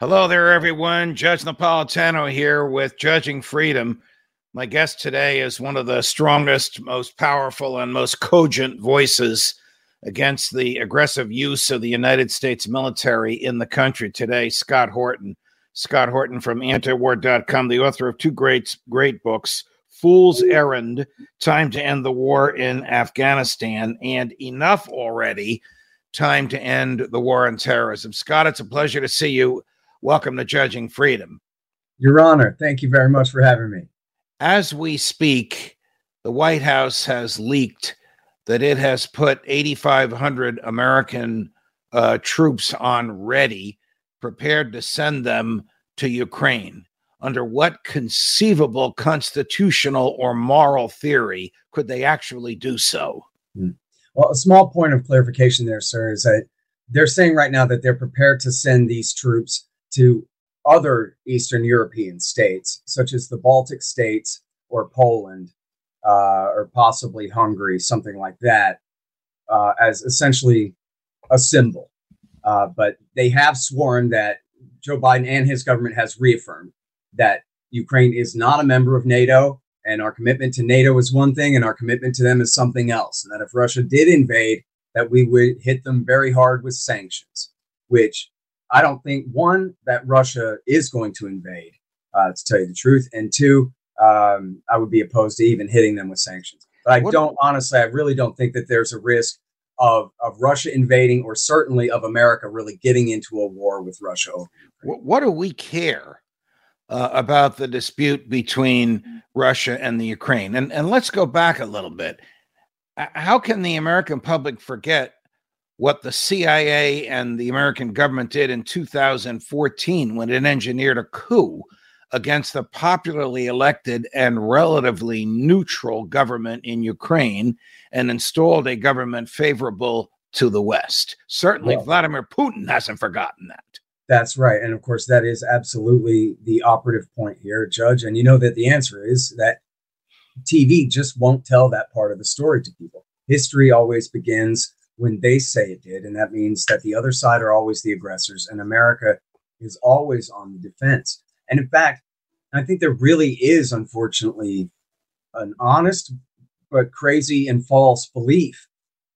Hello there, everyone. Judge Napolitano here with Judging Freedom. My guest today is one of the strongest, most powerful, and most cogent voices against the aggressive use of the United States military in the country today, Scott Horton. Scott Horton from antiwar.com, the author of two great books, Fool's Errand, Time to End the War in Afghanistan, and Enough Already, Time to End the War on Terrorism. Scott, it's a pleasure to see you. Welcome to Judging Freedom. Your Honor, thank you very much for having me. As we speak, the White House has leaked that it has put 8,500 American troops on ready, prepared to send them to Ukraine. Under what conceivable constitutional or moral theory could they actually do so? Well, a small point of clarification there, sir, is that they're saying right now that they're prepared to send these troops to other Eastern European states, such as the Baltic states or Poland, or possibly Hungary, something like that, as essentially a symbol. But they have sworn that Joe Biden and his government has reaffirmed that Ukraine is not a member of NATO, and our commitment to NATO is one thing and our commitment to them is something else. And that if Russia did invade, that we would hit them very hard with sanctions, which I don't think, one, that Russia is going to invade, to tell you the truth. And two, I would be opposed to even hitting them with sanctions. But I really don't think that there's a risk of Russia invading, or certainly of America really getting into a war with Russia. What do we care about the dispute between Russia and the Ukraine? And let's go back a little bit. How can the American public forget what the CIA and the American government did in 2014 when it engineered a coup against the popularly elected and relatively neutral government in Ukraine and installed a government favorable to the West? Certainly, well, Vladimir Putin hasn't forgotten that. That's right. And of course, that is absolutely the operative point here, Judge. And you know that the answer is that TV just won't tell that part of the story to people. History always begins when they say it did. And that means that the other side are always the aggressors, and America is always on the defense. And in fact, I think there really is, unfortunately, an honest but crazy and false belief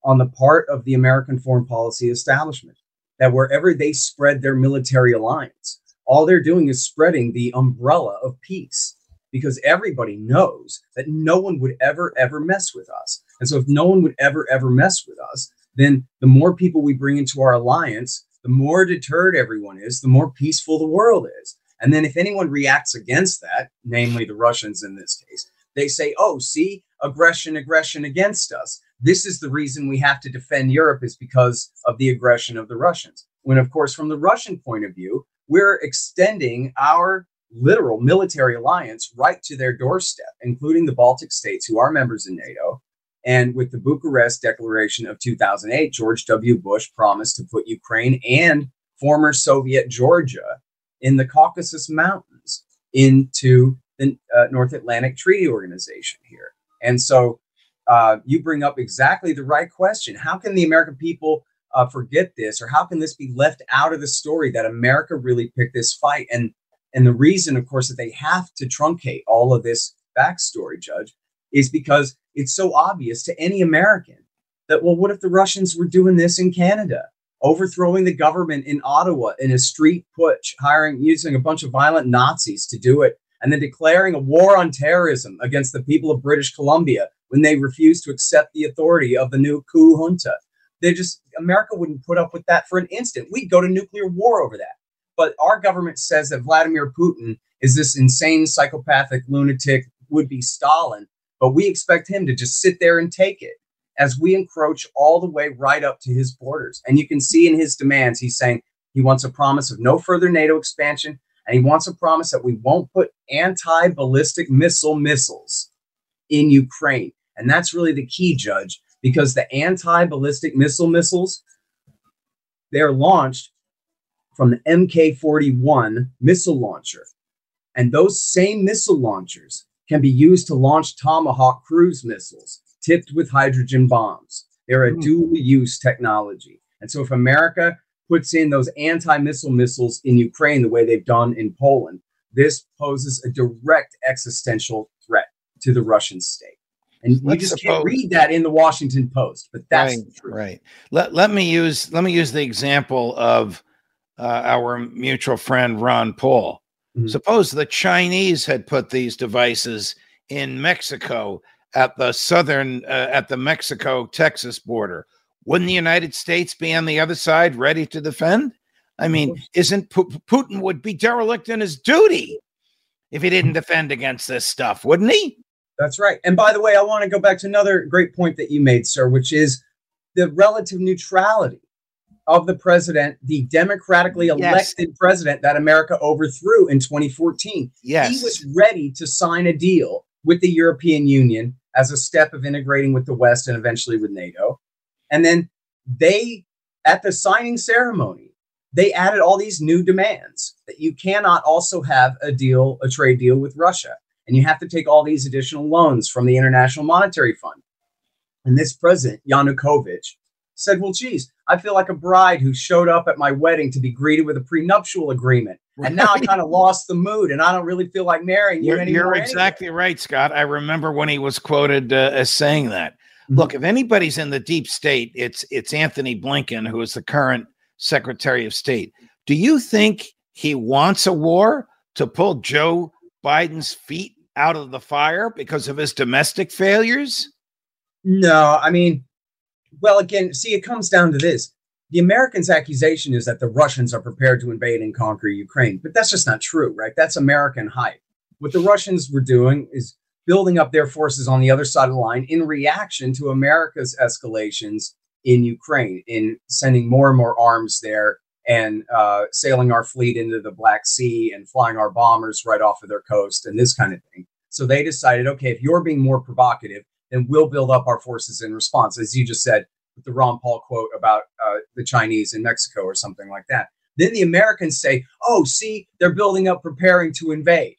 on the part of the American foreign policy establishment that wherever they spread their military alliance, all they're doing is spreading the umbrella of peace, because everybody knows that no one would ever, ever mess with us. And so if no one would ever, ever mess with us, then the more people we bring into our alliance, the more deterred everyone is, the more peaceful the world is. And then if anyone reacts against that, namely the Russians in this case, they say, oh, see, aggression against us. This is the reason we have to defend Europe, is because of the aggression of the Russians. When, of course, from the Russian point of view, we're extending our literal military alliance right to their doorstep, including the Baltic states, who are members in NATO. And with the Bucharest Declaration of 2008, George W. Bush promised to put Ukraine and former Soviet Georgia in the Caucasus Mountains into the North Atlantic Treaty Organization here. And so you bring up exactly the right question. How can the American people forget this, or how can this be left out of the story that America really picked this fight? And the reason, of course, that they have to truncate all of this backstory, Judge, is because it's so obvious to any American that, well, what if the Russians were doing this in Canada? Overthrowing the government in Ottawa in a street putsch, using a bunch of violent Nazis to do it, and then declaring a war on terrorism against the people of British Columbia when they refused to accept the authority of the new coup junta. America wouldn't put up with that for an instant. We'd go to nuclear war over that. But our government says that Vladimir Putin is this insane, psychopathic, lunatic, would-be Stalin But we expect him to just sit there and take it as we encroach all the way right up to his borders. And you can see in his demands, he's saying he wants a promise of no further NATO expansion, and he wants a promise that we won't put anti-ballistic missiles in Ukraine. And that's really the key, Judge, because the anti-ballistic missiles, they're launched from the MK-41 missile launcher. And those same missile launchers can be used to launch Tomahawk cruise missiles tipped with hydrogen bombs. They're a dual-use technology. And so if America puts in those anti-missile missiles in Ukraine the way they've done in Poland, this poses a direct existential threat to the Russian state. And you just can't read that in the Washington Post, but that's right, the truth. Right. Let me use the example of our mutual friend Ron Paul. Mm-hmm. Suppose the Chinese had put these devices in Mexico at the southern at the Mexico-Texas border. Wouldn't the United States be on the other side, ready to defend? I mean, isn't Putin would be derelict in his duty if he didn't defend against this stuff, wouldn't he? That's right. And by the way, I want to go back to another great point that you made, sir, which is the relative neutrality of the president, the democratically elected president that America overthrew in 2014. Yes. He was ready to sign a deal with the European Union as a step of integrating with the West and eventually with NATO. And then they, at the signing ceremony, they added all these new demands that you cannot also have a deal, a trade deal with Russia. And you have to take all these additional loans from the International Monetary Fund. And this president, Yanukovych, said, well, geez, I feel like a bride who showed up at my wedding to be greeted with a prenuptial agreement. And now I kind of lost the mood and I don't really feel like marrying you anymore. You're exactly right, Scott. I remember when he was quoted as saying that. Mm-hmm. Look, if anybody's in the deep state, it's Anthony Blinken, who is the current Secretary of State. Do you think he wants a war to pull Joe Biden's feet out of the fire because of his domestic failures? No, I mean, well, again, see, it comes down to this. The Americans' accusation is that the Russians are prepared to invade and conquer Ukraine, but that's just not true, right? That's American hype. What the Russians were doing is building up their forces on the other side of the line in reaction to America's escalations in Ukraine, in sending more and more arms there and sailing our fleet into the Black Sea and flying our bombers right off of their coast and this kind of thing. So they decided, okay, if you're being more provocative, then we'll build up our forces in response, as you just said, with the Ron Paul quote about the Chinese in Mexico or something like that. Then the Americans say, oh, see, they're building up, preparing to invade.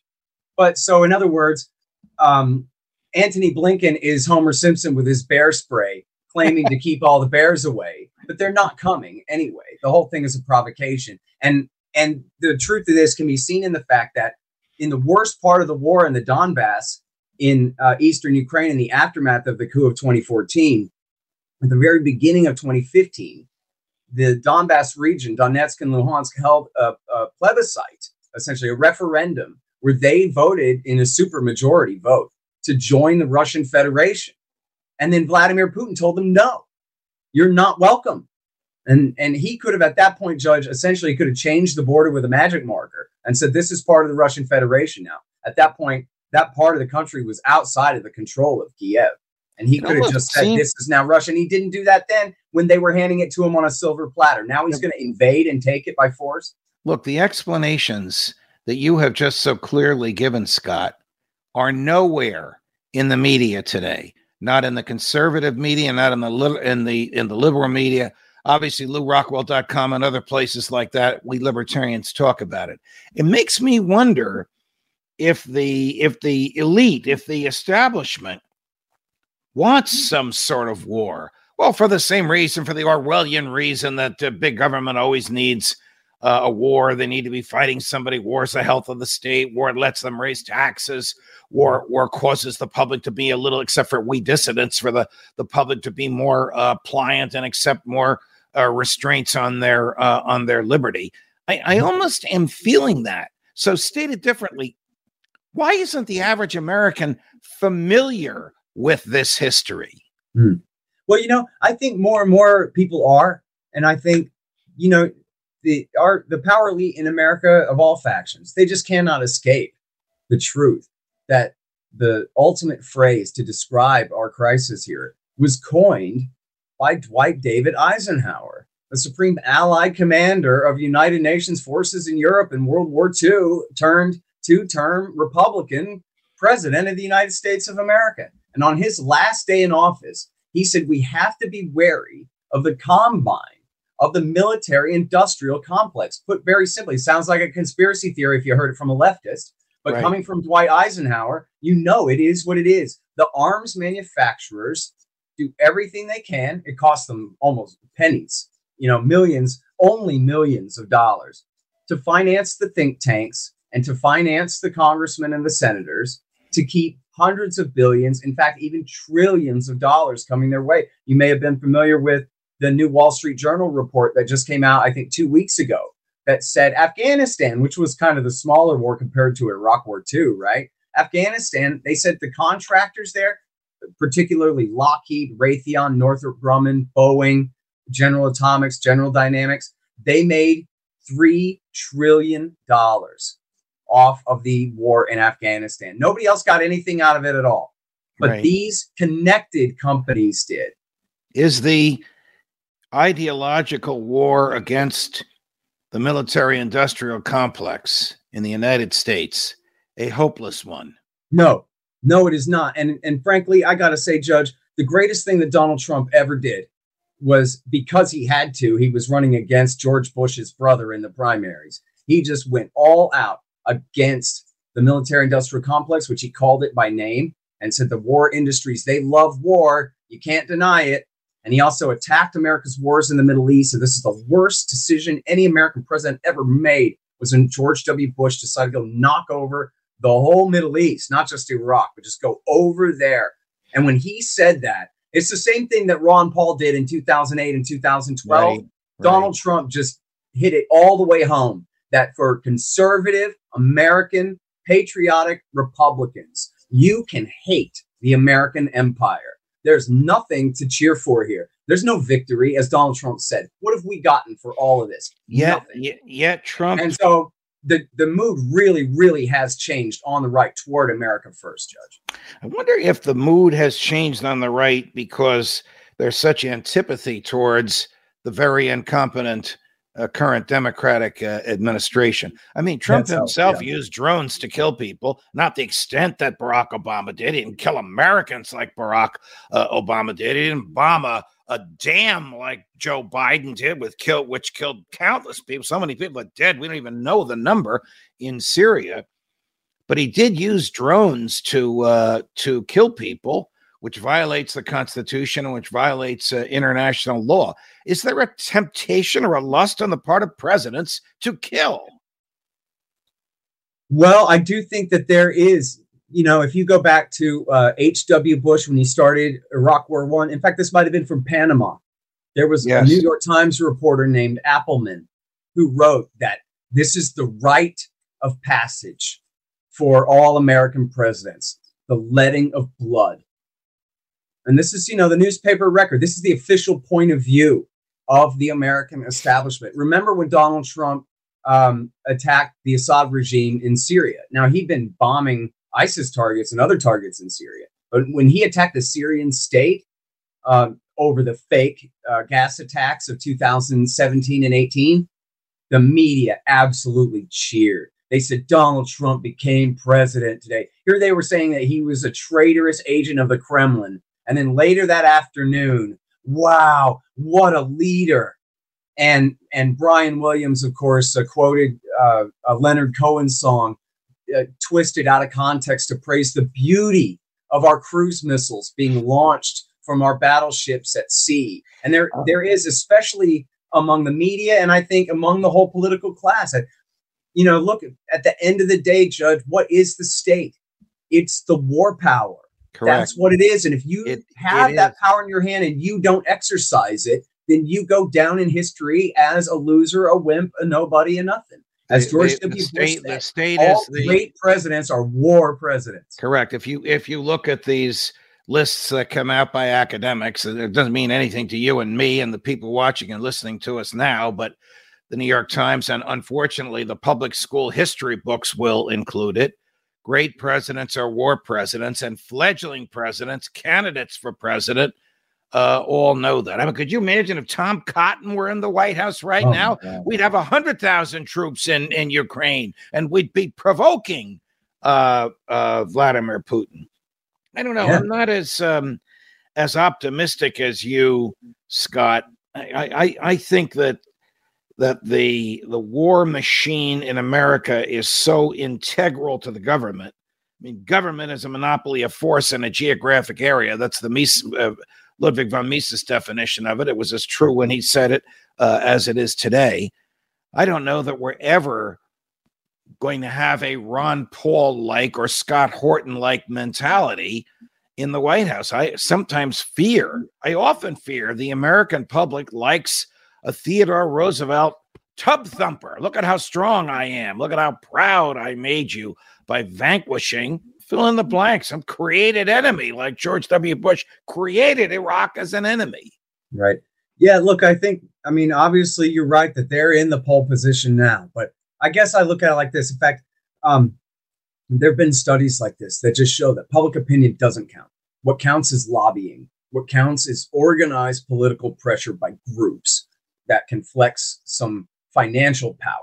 But so in other words, Anthony Blinken is Homer Simpson with his bear spray, claiming to keep all the bears away, but they're not coming anyway. The whole thing is a provocation. And the truth of this can be seen in the fact that in the worst part of the war in the Donbass, in eastern Ukraine, in the aftermath of the coup of 2014, at the very beginning of 2015, the Donbass region, Donetsk and Luhansk, held a plebiscite, essentially a referendum, where they voted in a supermajority vote to join the Russian Federation. And then Vladimir Putin told them, no, you're not welcome. And he could have, at that point, Judge, essentially could have changed the border with a magic marker and said, this is part of the Russian Federation now. At that point, that part of the country was outside of the control of Kiev. And he could have just said, this is now Russia. And he didn't do that then when they were handing it to him on a silver platter. Now he's going to invade and take it by force. Look, the explanations that you have just so clearly given, Scott, are nowhere in the media today. Not in the conservative media, not in the liberal media. Obviously, LewRockwell.com and other places like that, we libertarians talk about it. It makes me wonder if the elite, if the establishment wants some sort of war. Well, for the same reason, for the Orwellian reason that big government always needs a war. They need to be fighting somebody. War is the health of the state. War lets them raise taxes. War causes the public to be a little, except for we dissidents, for the public to be more pliant and accept more restraints on their liberty. I almost am feeling that. So stated differently, why isn't the average American familiar with this history? Well, I think more and more people are, and I think, the power elite in America of all factions, they just cannot escape the truth that the ultimate phrase to describe our crisis here was coined by Dwight David Eisenhower, the Supreme Allied Commander of United Nations forces in Europe in World War II, turned two-term Republican President of the United States of America. And on his last day in office, he said, we have to be wary of the combine of the military industrial complex. Put very simply, sounds like a conspiracy theory if you heard it from a leftist, but right. Coming from Dwight Eisenhower, you know it is what it is. The arms manufacturers do everything they can. It costs them almost pennies, millions, only millions of dollars to finance the think tanks and to finance the congressmen and the senators to keep hundreds of billions, in fact, even trillions of dollars coming their way. You may have been familiar with the new Wall Street Journal report that just came out, I think, 2 weeks ago, that said Afghanistan, which was kind of the smaller war compared to Iraq War II, right? Afghanistan, they said the contractors there, particularly Lockheed, Raytheon, Northrop Grumman, Boeing, General Atomics, General Dynamics, they made $3 trillion off of the war in Afghanistan. Nobody else got anything out of it at all. But right. These connected companies did. Is the ideological war against the military-industrial complex in the United States a hopeless one? No, it is not. And frankly, I got to say, Judge, the greatest thing that Donald Trump ever did was because he had to, he was running against George Bush's brother in the primaries. He just went all out against the military-industrial complex, which he called it by name, and said the war industries, they love war. You can't deny it. And he also attacked America's wars in the Middle East. And this is the worst decision any American president ever made, was when George W. Bush decided to go knock over the whole Middle East, not just Iraq, but just go over there. And when he said that, it's the same thing that Ron Paul did in 2008 and 2012. Right. Donald Trump just hit it all the way home, that for conservative, American, patriotic Republicans, you can hate the American empire. There's nothing to cheer for here. There's no victory, as Donald Trump said. What have we gotten for all of this? Yeah, Trump. And so the mood really has changed on the right toward America First, Judge. I wonder if the mood has changed on the right because there's such antipathy towards the very incompetent current Democratic administration. I mean, Trump himself used drones to kill people, not the extent that Barack Obama did. He didn't kill Americans like Barack Obama did. He didn't bomb a dam like Joe Biden did, which killed countless people. So many people are dead. We don't even know the number in Syria. But he did use drones to kill people, which violates the Constitution and which violates international law. Is there a temptation or a lust on the part of presidents to kill? Well, I do think that there is. If you go back to H.W. Bush when he started Iraq War I, in fact, this might have been from Panama. There was a New York Times reporter named Appleman who wrote that this is the rite of passage for all American presidents, the letting of blood. And this is, the newspaper record. This is the official point of view of the American establishment. Remember when Donald Trump attacked the Assad regime in Syria? Now, he'd been bombing ISIS targets and other targets in Syria. But when he attacked the Syrian state over the fake gas attacks of 2017 and 18, the media absolutely cheered. They said Donald Trump became president today. Here they were saying that he was a traitorous agent of the Kremlin. And then later that afternoon, wow, what a leader. And Brian Williams, of course, quoted a Leonard Cohen song, twisted out of context, to praise the beauty of our cruise missiles being launched from our battleships at sea. And there is, especially among the media, and I think among the whole political class, look, at the end of the day, Judge, what is the state? It's the war power. Correct. That's what it is. And if you have that power in your hand and you don't exercise it, then you go down in history as a loser, a wimp, a nobody, a nothing. As George W. Bush said, all great presidents are war presidents. Correct. If you look at these lists that come out by academics, it doesn't mean anything to you and me and the people watching and listening to us now, but the New York Times and, unfortunately, the public school history books will include it. Great presidents are war presidents, and fledgling presidents, candidates for president, all know that. I mean, could you imagine if Tom Cotton were in the White House right now? We'd have 100,000 troops in Ukraine, and we'd be provoking Vladimir Putin. I don't know. Yeah. I'm not as optimistic as you, Scott. I think that the war machine in America is so integral to the government. I mean, government is a monopoly of force in a geographic area. That's the Ludwig von Mises definition of it. It was as true when he said it as it is today. I don't know that we're ever going to have a Ron Paul-like or Scott Horton-like mentality in the White House. I often fear the American public likes a Theodore Roosevelt tub thumper. Look at how strong I am. Look at how proud I made you by vanquishing, fill in the blank, some created enemy, like George W. Bush created Iraq as an enemy. Right. Yeah, look, I mean, obviously you're right that they're in the pole position now, but I guess I look at it like this. In fact, there have been studies like this that just show that public opinion doesn't count. What counts is lobbying. What counts is organized political pressure by groups that can flex some financial power.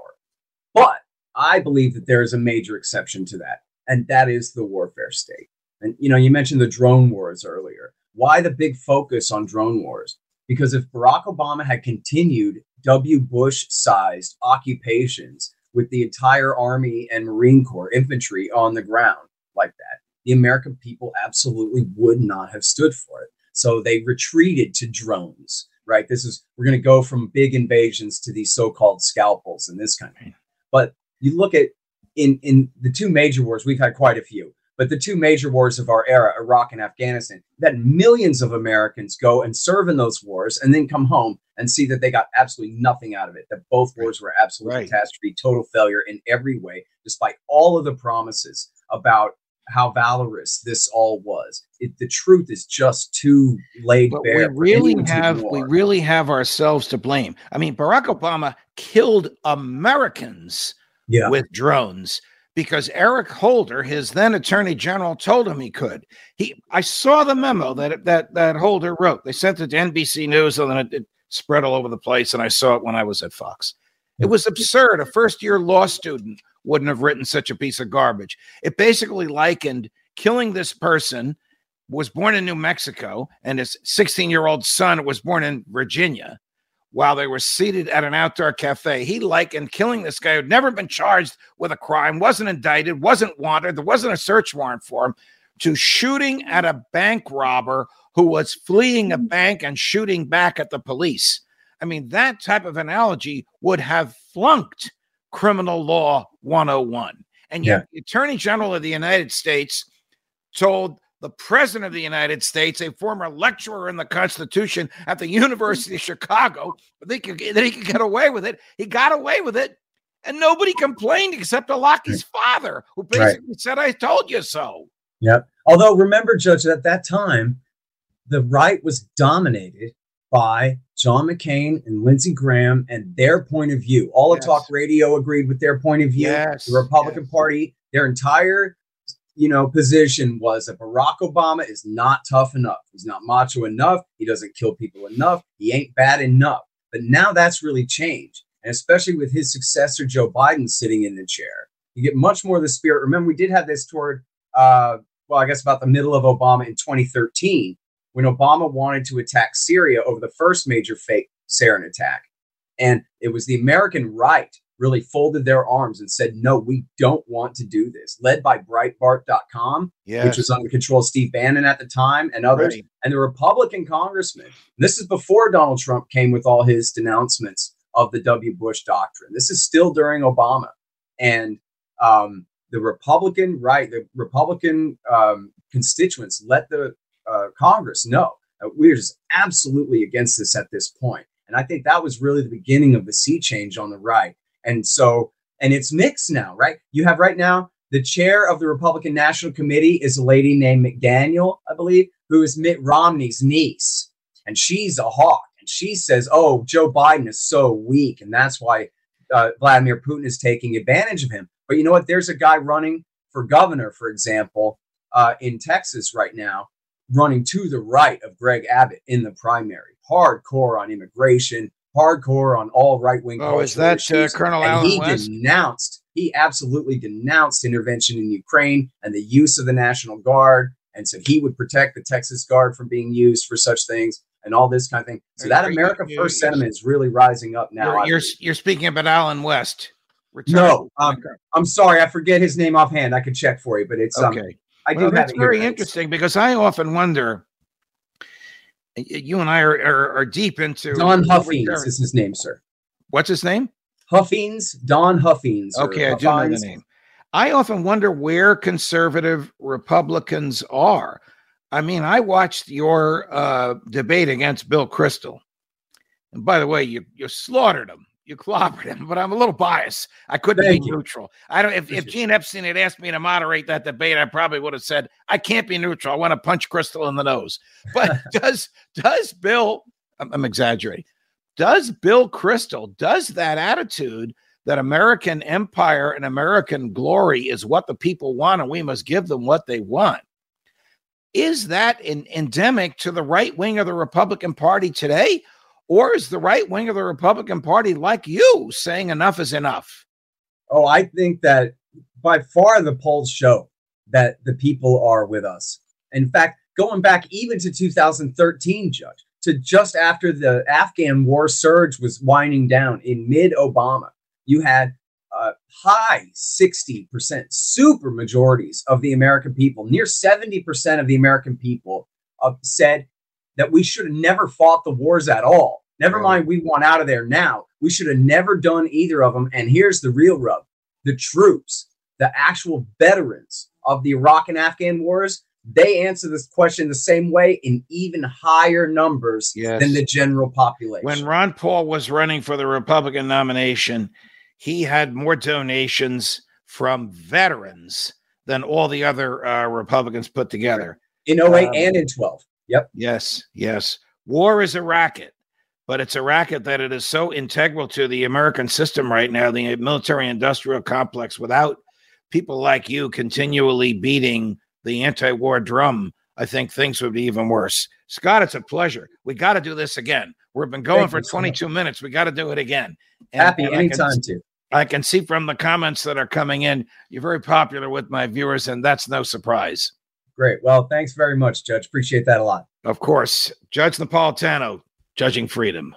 But I believe that there is a major exception to that, and that is the warfare state. And, you know, you mentioned the drone wars earlier. Why the big focus on drone wars? Because if Barack Obama had continued W. Bush-sized occupations with the entire Army and Marine Corps infantry on the ground like that, the American people absolutely would not have stood for it. So they retreated to drones, right? We're going to go from big invasions to these so-called scalpels in this country. But you look at in the two major wars, we've had quite a few, but the two major wars of our era, Iraq and Afghanistan, that millions of Americans go and serve in those wars and then come home and see that they got absolutely nothing out of it, that both wars were absolute catastrophe, total failure in every way, despite all of the promises about how valorous this all was. The truth is just too laid bare. We really have ourselves to blame. I mean, Barack Obama killed Americans with drones because Eric Holder, his then attorney general, told him he could. I saw the memo that Holder wrote. They sent it to NBC News, and then it spread all over the place, and I saw it when I was at Fox. It was absurd. A first-year law student wouldn't have written such a piece of garbage. It basically likened killing this person was born in New Mexico and his 16-year-old son was born in Virginia while they were seated at an outdoor cafe. He likened killing this guy who'd never been charged with a crime, wasn't indicted, wasn't wanted, there wasn't a search warrant for him, to shooting at a bank robber who was fleeing a bank and shooting back at the police. I mean, that type of analogy would have flunked criminal law 101. And yet the Attorney General of the United States told the President of the United States, a former lecturer in the Constitution at the University of Chicago, that he could get away with it. He got away with it, and nobody complained except Alaki's father, who basically said, I told you so. Yep. Although, remember, Judge, at that time, the right was dominated by John McCain and Lindsey Graham and their point of view. All of talk radio agreed with their point of view. The Republican Party, their entire, position was that Barack Obama is not tough enough. He's not macho enough. He doesn't kill people enough. He ain't bad enough. But now that's really changed. And especially with his successor, Joe Biden, sitting in the chair, you get much more of the spirit. Remember, we did have this toward, I guess about the middle of Obama in 2013, when Obama wanted to attack Syria over the first major fake sarin attack. And it was the American right really folded their arms and said, no, we don't want to do this, led by Breitbart.com, which was under control of Steve Bannon at the time and others. Right. And the Republican congressman, this is before Donald Trump came with all his denouncements of the W. Bush doctrine. This is still during Obama. And the Republican right, the Republican constituents let the Congress we're just absolutely against this at this point. And I think that was really the beginning of the sea change on the right. And so, and it's mixed now, right? You have right now, the chair of the Republican National Committee is a lady named McDaniel, I believe, who is Mitt Romney's niece. And she's a hawk. And she says, oh, Joe Biden is so weak. And that's why Vladimir Putin is taking advantage of him. But you know what? There's a guy running for governor, for example, in Texas right now, running to the right of Greg Abbott in the primary. Hardcore on immigration, hardcore on all right-wing. Oh, is that Colonel Allen West? He absolutely denounced intervention in Ukraine and the use of the National Guard, and said he would protect the Texas Guard from being used for such things and all this kind of thing. So that America First sentiment is really rising up now. You're speaking about Allen West. No, I'm sorry. I forget his name offhand. I could check for you, but it's okay. That's very interesting, because I often wonder, you and I are deep into... Don Huffines is his name, sir. What's his name? Huffines, Don Huffines. Okay, I do know the name. I often wonder where conservative Republicans are. I mean, I watched your debate against Bill Kristol. And by the way, you slaughtered him. You clobbered him, but I'm a little biased. I couldn't be neutral. I don't. If Gene Epstein had asked me to moderate that debate, I probably would have said, I can't be neutral. I want to punch Crystal in the nose. But does Bill, I'm exaggerating, does Bill Kristol, does that attitude that American empire and American glory is what the people want and we must give them what they want, is that endemic to the right wing of the Republican Party today? Or is the right wing of the Republican Party, like you, saying enough is enough? Oh, I think that by far the polls show that the people are with us. In fact, going back even to 2013, Judge, to just after the Afghan war surge was winding down in mid-Obama, you had high 60%, super majorities of the American people, near 70% of the American people said that we should have never fought the wars at all. Never mind, we want out of there now. We should have never done either of them. And here's the real rub. The troops, the actual veterans of the Iraq and Afghan wars, they answer this question the same way in even higher numbers than the general population. When Ron Paul was running for the Republican nomination, he had more donations from veterans than all the other Republicans put together. In 08 and in 12. Yep. Yes. Yes. War is a racket, but it's a racket that it is so integral to the American system right now, the military industrial complex. Without people like you continually beating the anti-war drum, I think things would be even worse. Scott, it's a pleasure. We got to do this again. We've been going for 22 minutes. We got to do it again. Happy anytime, too. I can see from the comments that are coming in, you're very popular with my viewers, and that's no surprise. Great. Well, thanks very much, Judge. Appreciate that a lot. Of course. Judge Napolitano, Judging Freedom.